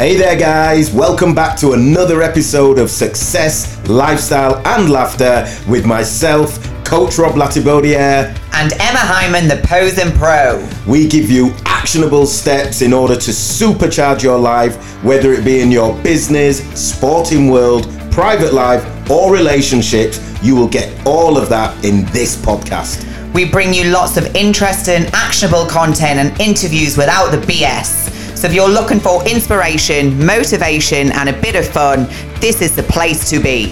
Hey there guys, welcome back to another episode of Success, Lifestyle and Laughter with myself, Coach Rob Latibodier and Emma Hyman, the Posing Pro. We give you actionable steps in order to supercharge your life, whether it be in your business, sporting world, private life or relationships. You will get all of that in this podcast. We bring you lots of interesting, actionable content and interviews without the BS. So if you're looking for inspiration, motivation, and a bit of fun, this is the place to be.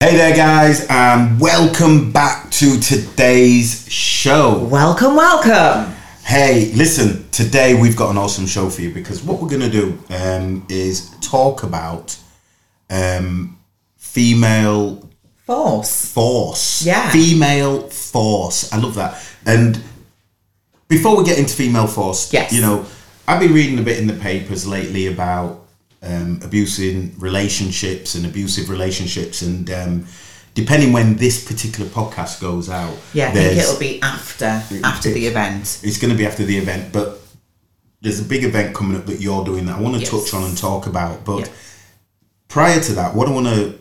Hey there, guys, and welcome back to today's show. Welcome, welcome. Hey, listen, today we've got an awesome show for you because what we're going to do is talk about female... Force. Yeah. Female force. I love that. And... before we get into female force, yes. You know, I've been reading a bit in the papers lately about abusive relationships, and depending when this particular podcast goes out, yeah, I think it'll be after the event. It's going to be after the event, but there's a big event coming up that you're doing that I want to touch on and talk about. But prior to that, what I want to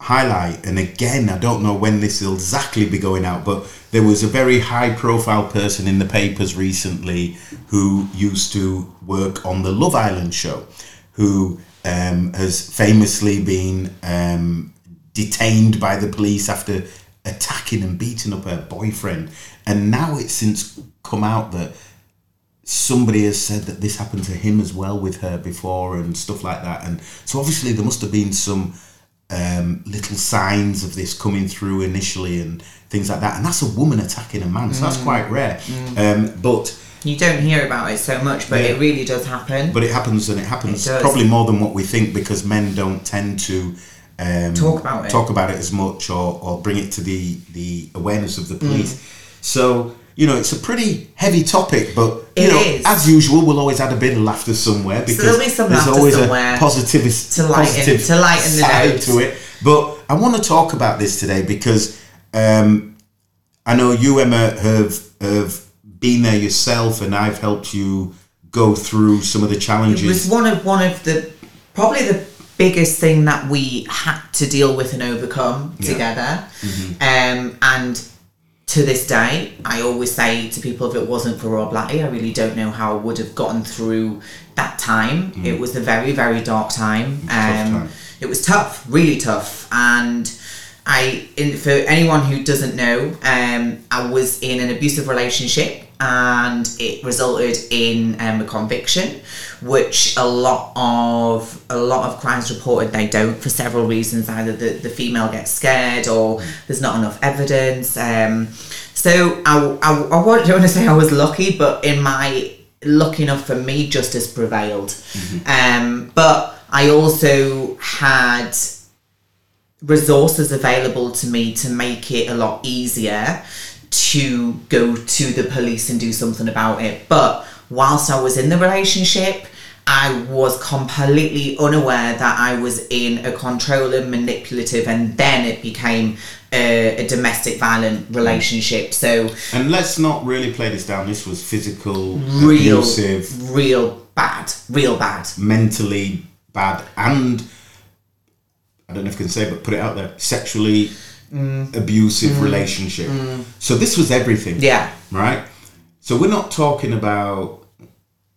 highlight, and again, I don't know when this will exactly be going out, but there was a very high profile person in the papers recently who used to work on the Love Island show, who has famously been detained by the police after attacking and beating up her boyfriend. And now it's since come out that somebody has said that this happened to him as well with her before and stuff like that. And so obviously there must have been some little signs of this coming through initially and things like that, and that's a woman attacking a man, so that's quite rare. But you don't hear about it so much, but it really does happen. But it happens probably more than what we think, because men don't tend to talk about it as much or bring it to the awareness of the police. So you know, it's a pretty heavy topic, but you know, as usual, we'll always add a bit of laughter somewhere, because so there's always a positivist to lighten side the notes to it. But I want to talk about this today because I know you, Emma, have been there yourself, and I've helped you go through some of the challenges. It was one of the probably the biggest thing that we had to deal with and overcome together, and. To this day, I always say to people, if it wasn't for Rob Latty, I really don't know how I would have gotten through that time. It was a very, very dark time. It was tough, really tough. And for anyone who doesn't know, I was in an abusive relationship, and it resulted in a conviction, which a lot of crimes reported they don't, for several reasons. Either the female gets scared, or there's not enough evidence. So I don't want to say I was lucky, but lucky enough for me, justice prevailed. But I also had resources available to me to make it a lot easier to go to the police and do something about it. But whilst I was in the relationship, I was completely unaware that I was in a controlling, manipulative, and then it became a domestic violent relationship. So, and let's not really play this down. This was physical, real, abusive, real bad, mentally bad, and I don't know if I can say, but put it out there, sexually abusive relationship. So this was everything. Yeah. Right? So we're not talking about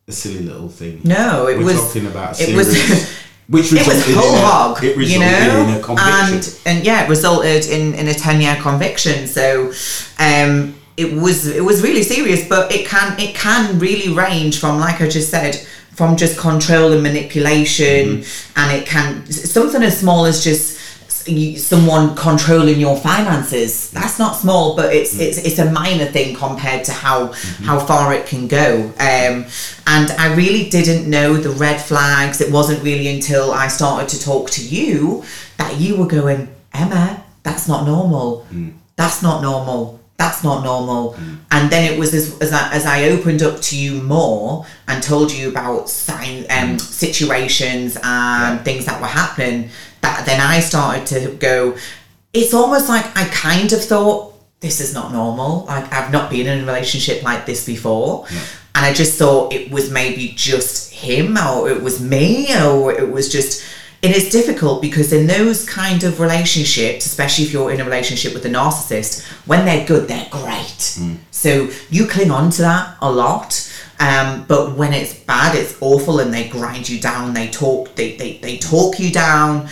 a silly little thing. No, we're talking about a serious... which resulted it was whole hog, you know, in a conviction. And it resulted in a 10-year conviction. So it was really serious, but it can really range from, like I just said, from just control and manipulation, and it can something as small as just someone controlling your finances. That's not small, but it's a minor thing compared to how far it can go. And I really didn't know the red flags. It wasn't really until I started to talk to you that you were going, Emma, that's not normal. That's not normal. And then it was as I opened up to you more and told you about situations and things that were happening, that then I started to go, it's almost like I kind of thought, this is not normal. Like, I've not been in a relationship like this before. And I just thought it was maybe just him, or it was me, or it was just... And it's difficult because in those kind of relationships, especially if you're in a relationship with a narcissist, when they're good, they're great. Mm. So you cling on to that a lot. But when it's bad, it's awful, and they grind you down. They talk you down.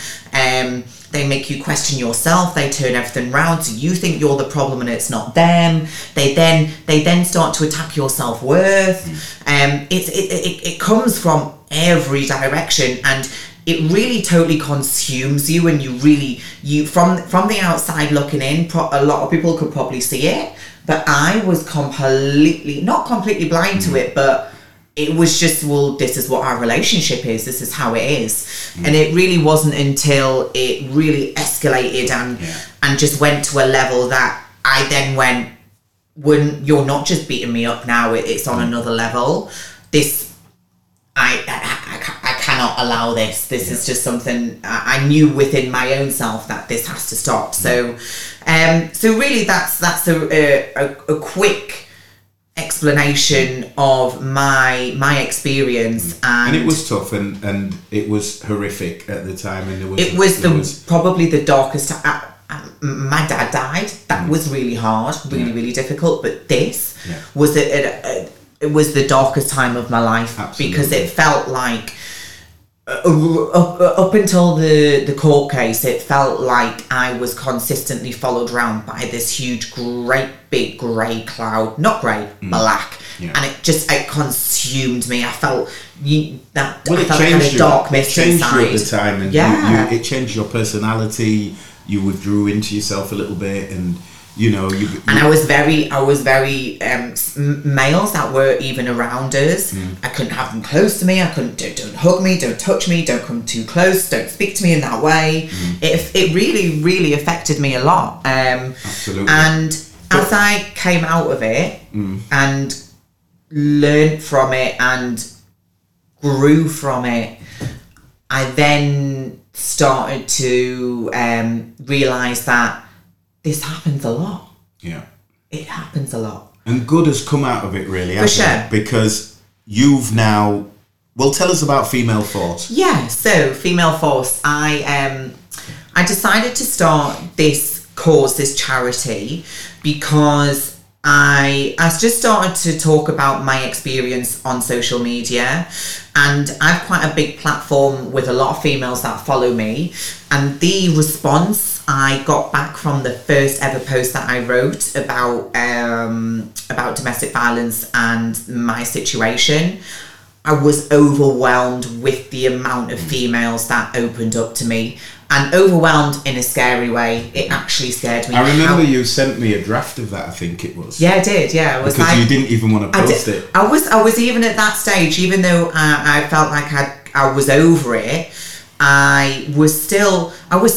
They make you question yourself. They turn everything round so you think you're the problem and it's not them. They then start to attack your self-worth. Mm. It comes from every direction, and it really totally consumes you. And you from the outside looking in, a lot of people could probably see it. But I was not completely blind to it, but it was just, well, this is what our relationship is. This is how it is. Mm. And it really wasn't until it really escalated and just went to a level that I then went, you're not just beating me up now, it's on another level. I cannot allow this. This is just something I knew within my own self that this has to stop. Mm. So really, that's a quick explanation of my experience. And it was tough, and it was horrific at the time. And it was probably the darkest. My dad died. That was really hard, really difficult. But this was it was the darkest time of my life. Absolutely. Because it felt like up until the court case, it felt like I was consistently followed around by this huge, great big grey cloud. Not grey, black. Yeah. And it consumed me. I felt kind of dark mist inside. It changed you at the time, and it changed your personality. You withdrew into yourself a little bit, and... And I was very males that were even around us. Mm. I couldn't have them close to me. I couldn't don't hug me, don't touch me, don't come too close, don't speak to me in that way. Mm. It really, really affected me a lot. Absolutely. And as I came out of it and learned from it and grew from it, I then started to realise that this happens a lot. Yeah. It happens a lot. And good has come out of it, really, hasn't it? Because you've now... Well, tell us about Female Force. Yeah, so Female Force. I decided to start this cause, this charity, because I just started to talk about my experience on social media, and I've quite a big platform with a lot of females that follow me, and the response I got back from the first ever post that I wrote about domestic violence and my situation, I was overwhelmed with the amount of females that opened up to me, and overwhelmed in a scary way. It actually scared me. I remember you sent me a draft of that, I think it was. Yeah, I did. Yeah, it was because you didn't even want to post it. I was even at that stage, even though I felt like I was over it. I was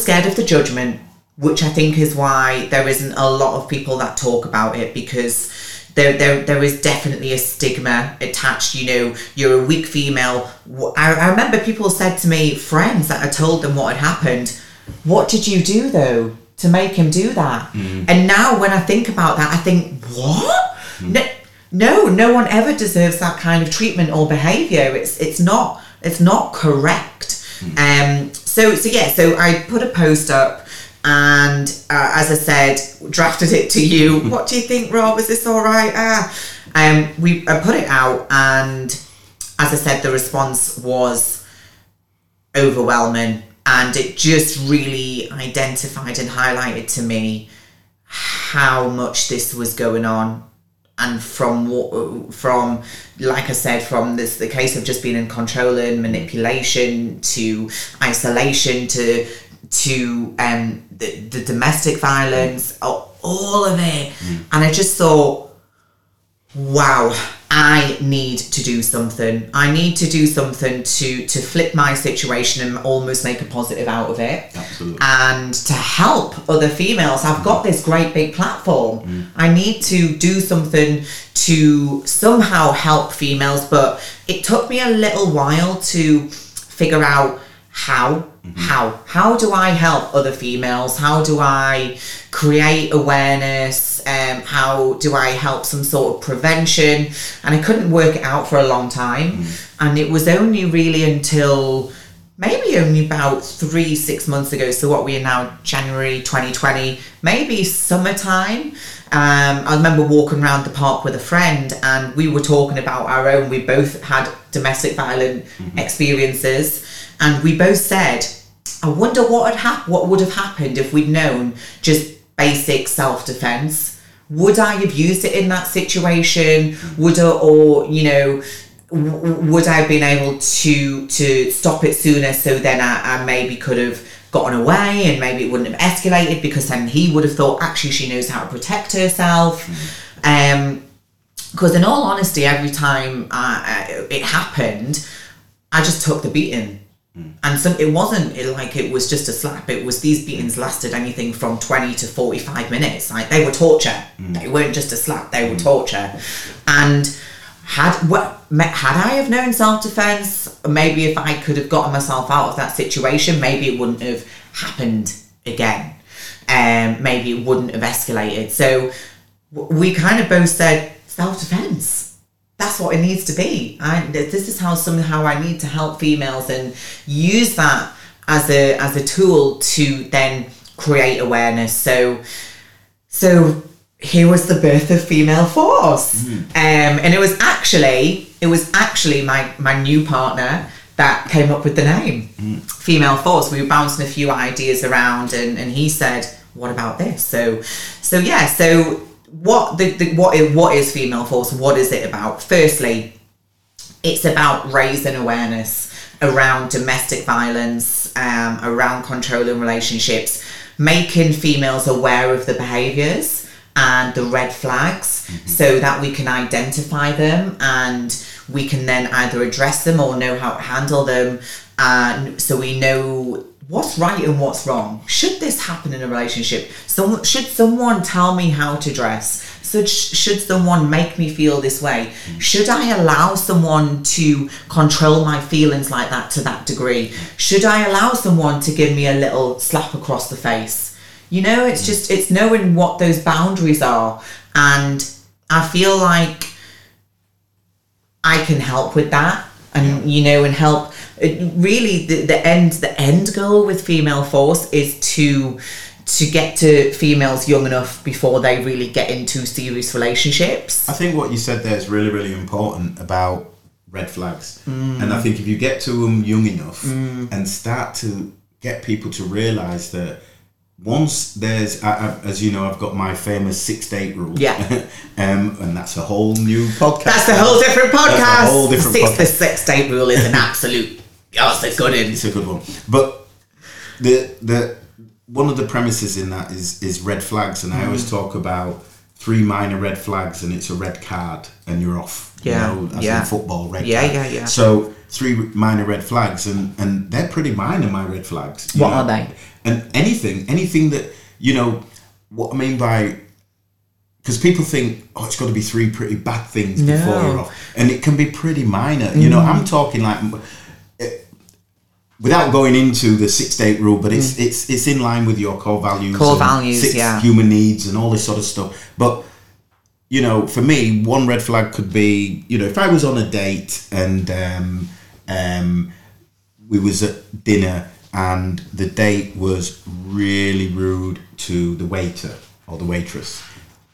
scared of the judgment, which I think is why there isn't a lot of people that talk about it, because there is definitely a stigma attached. You know, you're a weak female. I remember people said to me, friends that I told them what had happened, what did you do though to make him do that? Mm. And now when I think about that, I think, what? Mm. No one ever deserves that kind of treatment or behaviour. It's not correct. Mm. So I put a post up, and as I said, drafted it to you. What do you think, Rob? Is this all right? I put it out, and as I said, the response was overwhelming, and it just really identified and highlighted to me how much this was going on. And from this, the case of just being in control and manipulation, to isolation, to the domestic violence, all of it. Mm. And I just thought, wow, I need to do something. I need to do something to flip my situation and almost make a positive out of it. Absolutely. And to help other females. I've got this great big platform. Mm. I need to do something to somehow help females, but it took me a little while to figure out how Mm-hmm. How do I help other females? How do I create awareness? How do I help some sort of prevention? And I couldn't work it out for a long time. Mm-hmm. And it was only really until maybe only about 6 months ago. So what we are now, January 2020, maybe summertime. I remember walking around the park with a friend, and we were talking about our own. We both had domestic violent mm-hmm. experiences, and we both said, I wonder what would have happened if we'd known just basic self-defense. Would I have used it in that situation? Would I have been able to stop it sooner, so then I maybe could have gotten away and maybe it wouldn't have escalated, because then he would have thought, actually, she knows how to protect herself. Mm-hmm. Because in all honesty, every time it happened, I just took the beating. Mm. And so it wasn't like it was just a slap. It was these beatings lasted anything from 20 to 45 minutes. Like, they were torture. Mm. They weren't just a slap. They were torture. And had I have known self-defense, maybe if I could have gotten myself out of that situation, maybe it wouldn't have happened again. Maybe it wouldn't have escalated. So we kind of both said, self-defense. That's what it needs to be. This is how I need to help females, and use that as a tool to then create awareness. So here was the birth of Female Force, and it was actually my new partner that came up with the name Female Force. We were bouncing a few ideas around, and he said, "What about this?" So yeah, so. What is Female Force? What is it about? Firstly, it's about raising awareness around domestic violence, around controlling relationships, making females aware of the behaviours and the red flags, mm-hmm. so that we can identify them and we can then either address them or know how to handle them, and so we know what's right and what's wrong. Should this happen in a relationship? Should someone tell me how to dress? Should someone make me feel this way? Should I allow someone to control my feelings like that to that degree? Should I allow someone to give me a little slap across the face? You know, it's just, it's knowing what those boundaries are. And I feel like I can help with that. And, you know, and help. Really, the end goal with Female Force is to get to females young enough before they really get into serious relationships. I think what you said there is really, really important about red flags. Mm. And I think if you get to them young enough and start to get people to realise that once there's, as you know, I've got my famous 6 to 8 rule. Yeah. And that's a whole new podcast. That's a whole different podcast. That's a whole different podcast. The 6 to 8 rule is an absolute, it's a good one. It's a good one. But the one of the premises in that is red flags. And I always talk about 3 minor red flags, and it's a red card and you're off. Yeah. You know, as in football, red card. Yeah, yeah, yeah. So 3 minor red flags, and they're pretty minor, my red flags. What are they? And anything that, you know, what I mean by, because people think, oh, it's got to be 3 pretty bad things before you're off. And it can be pretty minor. Mm. You know, I'm talking like, without going into the 6 to 8 rule, but it's in line with your core values. Core values, human needs and all this sort of stuff. But, you know, for me, one red flag could be, you know, if I was on a date and we was at dinner, and the date was really rude to the waiter or the waitress,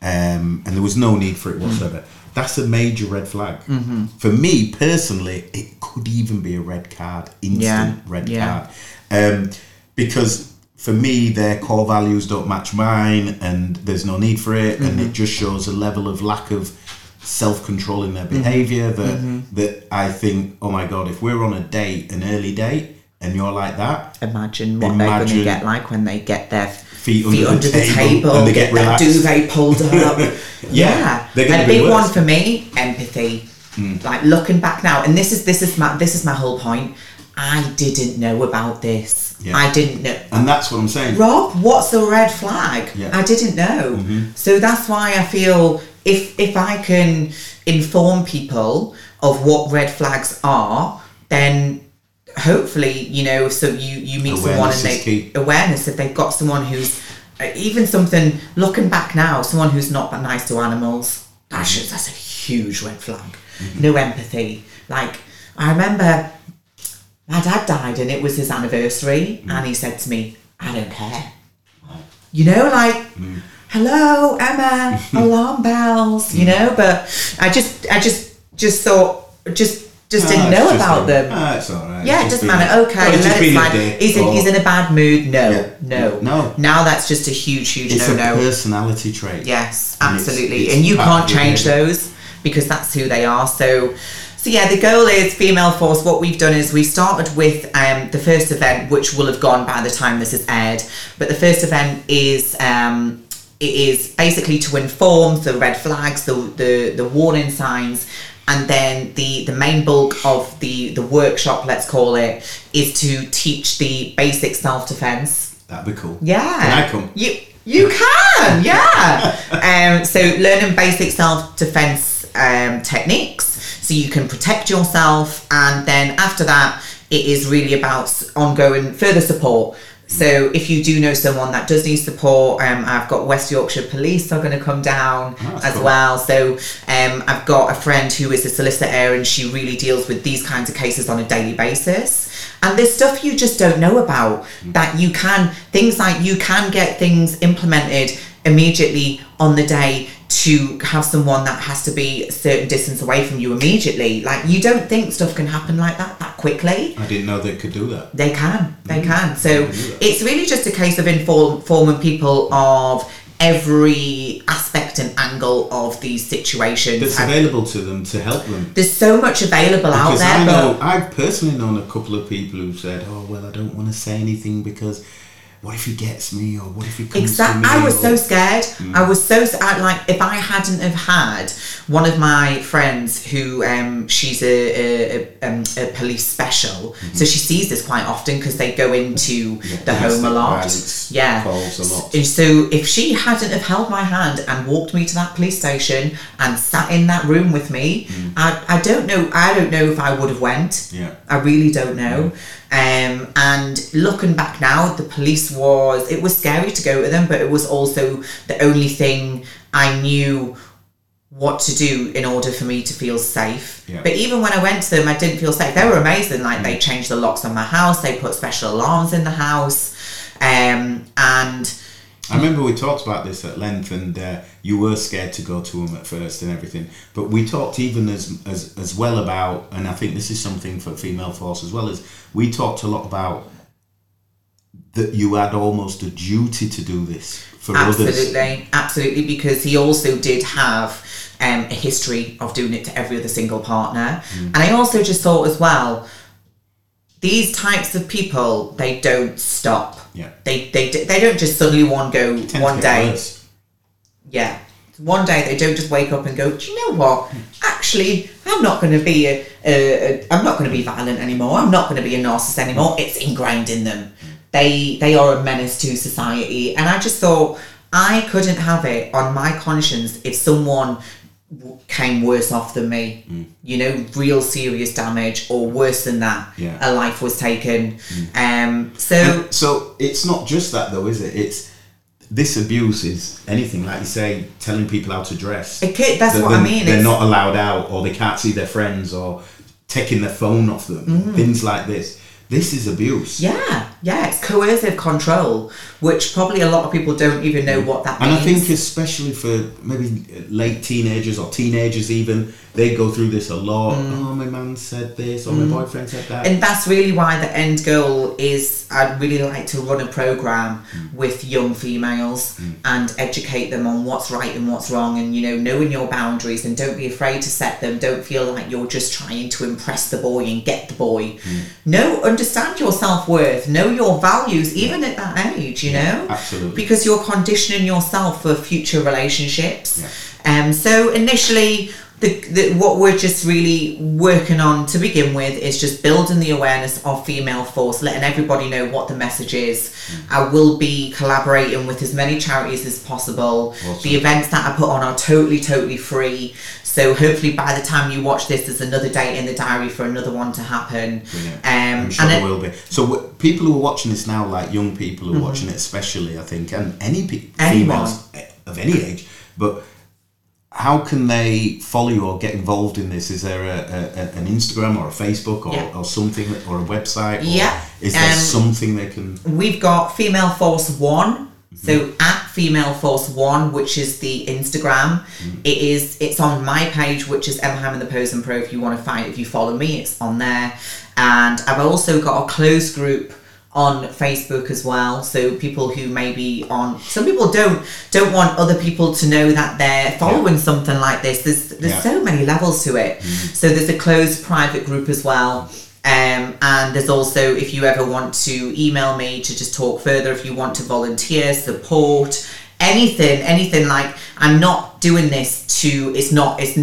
and there was no need for it whatsoever. Mm. That's a major red flag. Mm-hmm. For me personally, it could even be a red card, instant red card, because for me their core values don't match mine, and there's no need for it, and it just shows a level of lack of self-control in their behaviour that I think, oh my God, if we're on a date, an early date, and you're like that. Imagine what they're going to get like when they get their feet under the table, and they get that duvet pulled up. And a big one for me, empathy. Mm. Like, looking back now, and this is my whole point. I didn't know about this. Yeah. I didn't know. And that's what I'm saying. Rob, what's the red flag? Yeah. I didn't know. Mm-hmm. So that's why I feel if I can inform people of what red flags are, then hopefully, you know, so you meet someone and they awareness if they've got someone who's even something looking back now, someone who's not that nice to animals. That's a huge red flag. Mm-hmm. No empathy. Like, I remember my dad died and it was his anniversary, mm-hmm. and he said to me, "I don't care." You know, like, mm-hmm. hello, Emma, alarm bells, mm-hmm. you know, but I just thought didn't know about them. It's all right. Yeah, it doesn't matter. Okay, he's in a bad mood. No. Now that's just a huge no. It's a personality trait. Yes, absolutely. And you can't change those because that's who they are. So yeah, the goal is Female Force. What we've done is we started with the first event, which will have gone by the time this is aired. But the first event is... it is basically to inform the red flags, the warning signs, and then the main bulk of the workshop, let's call it, is to teach the basic self-defense. That'd be cool. Yeah. Can I come? You can, yeah. So learning basic self-defense techniques so you can protect yourself, and then after that, it is really about ongoing further support. So if you do know someone that does need support, I've got West Yorkshire Police are going to come down as well. So I've got a friend who is a solicitor and she really deals with these kinds of cases on a daily basis. And there's stuff you just don't know about, mm-hmm. that you can, things like you can get things implemented immediately on the day to have someone that has to be a certain distance away from you immediately. Like, you don't think stuff can happen like that quickly. I didn't know they could do that. They can. So it's really just a case of informing people of every aspect and angle of these situations. That's available to them to help them. There's so much available out there. I've personally known a couple of people who've said, "Oh, well, I don't want to say anything because... what if he gets me, or what if he comes to me?" I was so scared. Mm. I was if I hadn't have had one of my friends who, she's a police special, mm-hmm. so she sees this quite often because they go into the home a lot. Yeah. Calls a lot. So if she hadn't have held my hand and walked me to that police station and sat in that room with me, I don't know if I would have went. Yeah. I really don't know. Yeah. And looking back now, the police it was scary to go to them, but it was also the only thing I knew what to do in order for me to feel safe. Yeah. But even when I went to them, I didn't feel safe. They were amazing. Like, they changed the locks on my house. They put special alarms in the house. And I remember we talked about this at length, and you were scared to go to them at first and everything. But we talked even as well about, and I think this is something for Female Force as well, is we talked a lot about that you had almost a duty to do this for others. Absolutely, because he also did have a history of doing it to every other single partner. Mm. And I also just thought as well, these types of people, they don't stop. Yeah. They don't just suddenly one day. Worse. Yeah. One day they don't just wake up and go, "Do you know what? Actually, I'm not going to be I'm not going to be violent anymore. I'm not going to be a narcissist anymore." It's ingrained in them. They are a menace to society, and I just thought I couldn't have it on my conscience if someone came worse off than me, you know, real serious damage, or worse than that, a life was taken. So it's not just that though, is it? It's this abuse is anything, like you say, telling people how to dress. What I mean, they're not allowed out, or they can't see their friends, or taking their phone off them, things like this. This is abuse. Yeah, it's coercive control, which probably a lot of people don't even know what that means. And I think especially for maybe late teenagers or teenagers even, they go through this a lot. Oh, my man said this, or my boyfriend said that. And that's really why the end goal is I'd really like to run a programme with young females and educate them on what's right and what's wrong, and, you know, knowing your boundaries, and don't be afraid to set them. Don't feel like you're just trying to impress the boy and get the boy. No, understand your self-worth, know your values, even at that age, you know? Absolutely. Because you're conditioning yourself for future relationships. So initially, what we're just really working on to begin with is just building the awareness of Female Force, letting everybody know what the message is. Mm. I will be collaborating with as many charities as possible. Awesome. The events that I put on are totally free. So hopefully by the time you watch this, there's another date in the diary for another one to happen. I'm sure there will be. So people who are watching this now, like young people who are mm-hmm. watching it especially, I think, and females of any age, but how can they follow you or get involved in this? Is there an Instagram or a Facebook or something, or a website? Or is there something they can... We've got Female Force 1. So at Female Force 1, which is the Instagram, it's on my page, which is Emma Hyman the Posing Pro. If you want to find, if you follow me, it's on there. And I've also got a closed group on Facebook as well. So people who maybe some people don't want other people to know that they're following something like this. There's so many levels to it. Mm. So there's a closed private group as well. And there's also, if you ever want to email me to just talk further, if you want to volunteer, support, anything like, I'm not doing this it's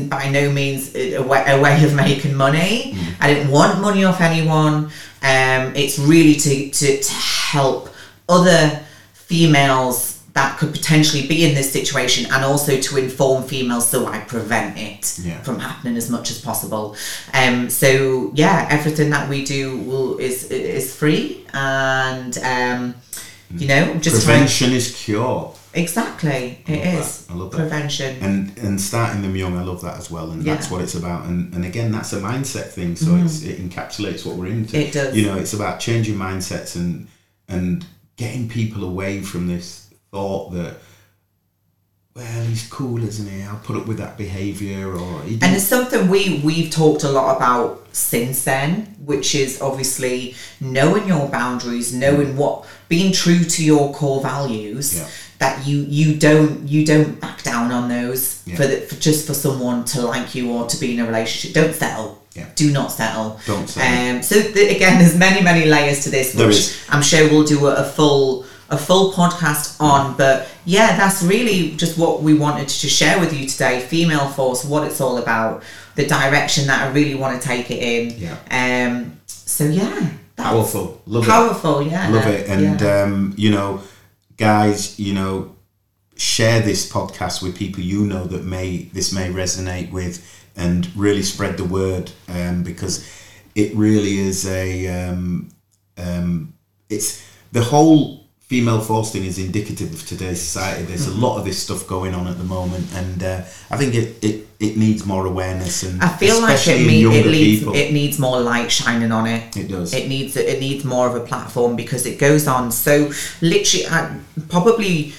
by no means a way of making money. Mm. I didn't want money off anyone. It's really to help other females that could potentially be in this situation, and also to inform females so I prevent it from happening as much as possible. Everything that we do is free, and just prevention is cure. Exactly, it is. I love that. Prevention and starting them young. I love that as well, and that's what it's about. And again, that's a mindset thing. So it encapsulates what we're into. It does. It's about changing mindsets and getting people away from this thought that, well, he's cool, isn't he? I'll put up with that behaviour, and it's something we've talked a lot about since then, which is obviously knowing your boundaries, knowing what, being true to your core values, that you don't back down on those for someone to like you or to be in a relationship. Don't settle. Yeah. Do not settle. Don't settle. Again, there's many layers to this, which I'm sure we'll do a full podcast on, but that's really just what we wanted to share with you today. Female Force, what it's all about, the direction that I really want to take it in. Powerful. Love it. And guys, share this podcast with people that may resonate with, and really spread the word, because it really is it's the whole Female Force thing is indicative of today's society. There's a lot of this stuff going on at the moment, and I think it needs more awareness. And I feel like it needs more light shining on it. It does. It needs more of a platform, because it goes on so literally. Probably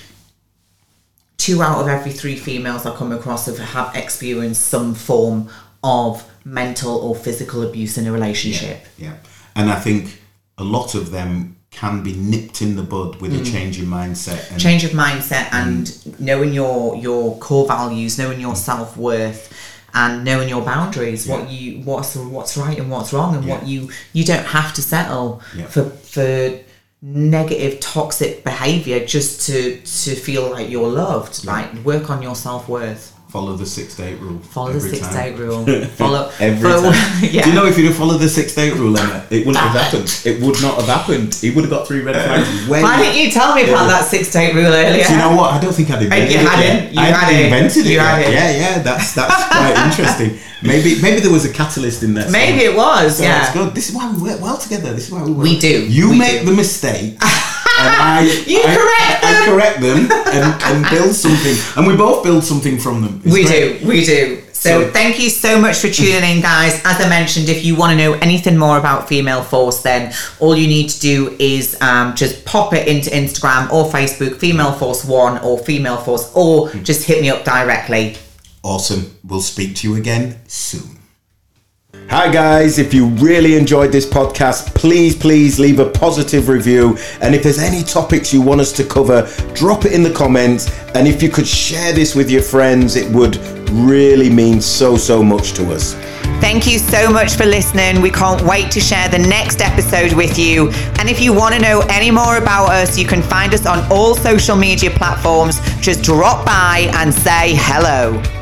2 out of every 3 females I come across have experienced some form of mental or physical abuse in a relationship. Yeah, and I think a lot of them can be nipped in the bud with a change in mindset. And change of mindset, and knowing your core values, knowing your self-worth, and knowing your boundaries, what's right and what's wrong, and what you don't have to settle for negative, toxic behaviour just to feel like you're loved. Like, work on your self-worth. Follow the 6-8 rule. Follow the 6-8 rule. Follow every time. Do you know, if you'd have followed the 6-8 rule, Emma, it wouldn't have happened. It would not have happened. He would have got 3 red flags. Why didn't you tell me about that 6-8 rule earlier? Do you know what? I don't think I'd invented it. You hadn't invented it. Yeah. That's quite interesting. Maybe there was a catalyst in there. Maybe it was. So it's good. This is why we work well together. This is why we work. We do. You make the mistake. And I correct them and build something. And we both build something from them. We do. So thank you so much for tuning in, guys. As I mentioned, if you want to know anything more about Female Force, then all you need to do is just pop it into Instagram or Facebook, Female Force 1 or Female Force, or just hit me up directly. Awesome. We'll speak to you again soon. Hi guys, if you really enjoyed this podcast, please leave a positive review, and if there's any topics you want us to cover, drop it in the comments, and if you could share this with your friends, it would really mean so much to us. Thank you so much for listening. We can't wait to share the next episode with you, and if you want to know any more about us, you can find us on all social media platforms. Just drop by and say hello.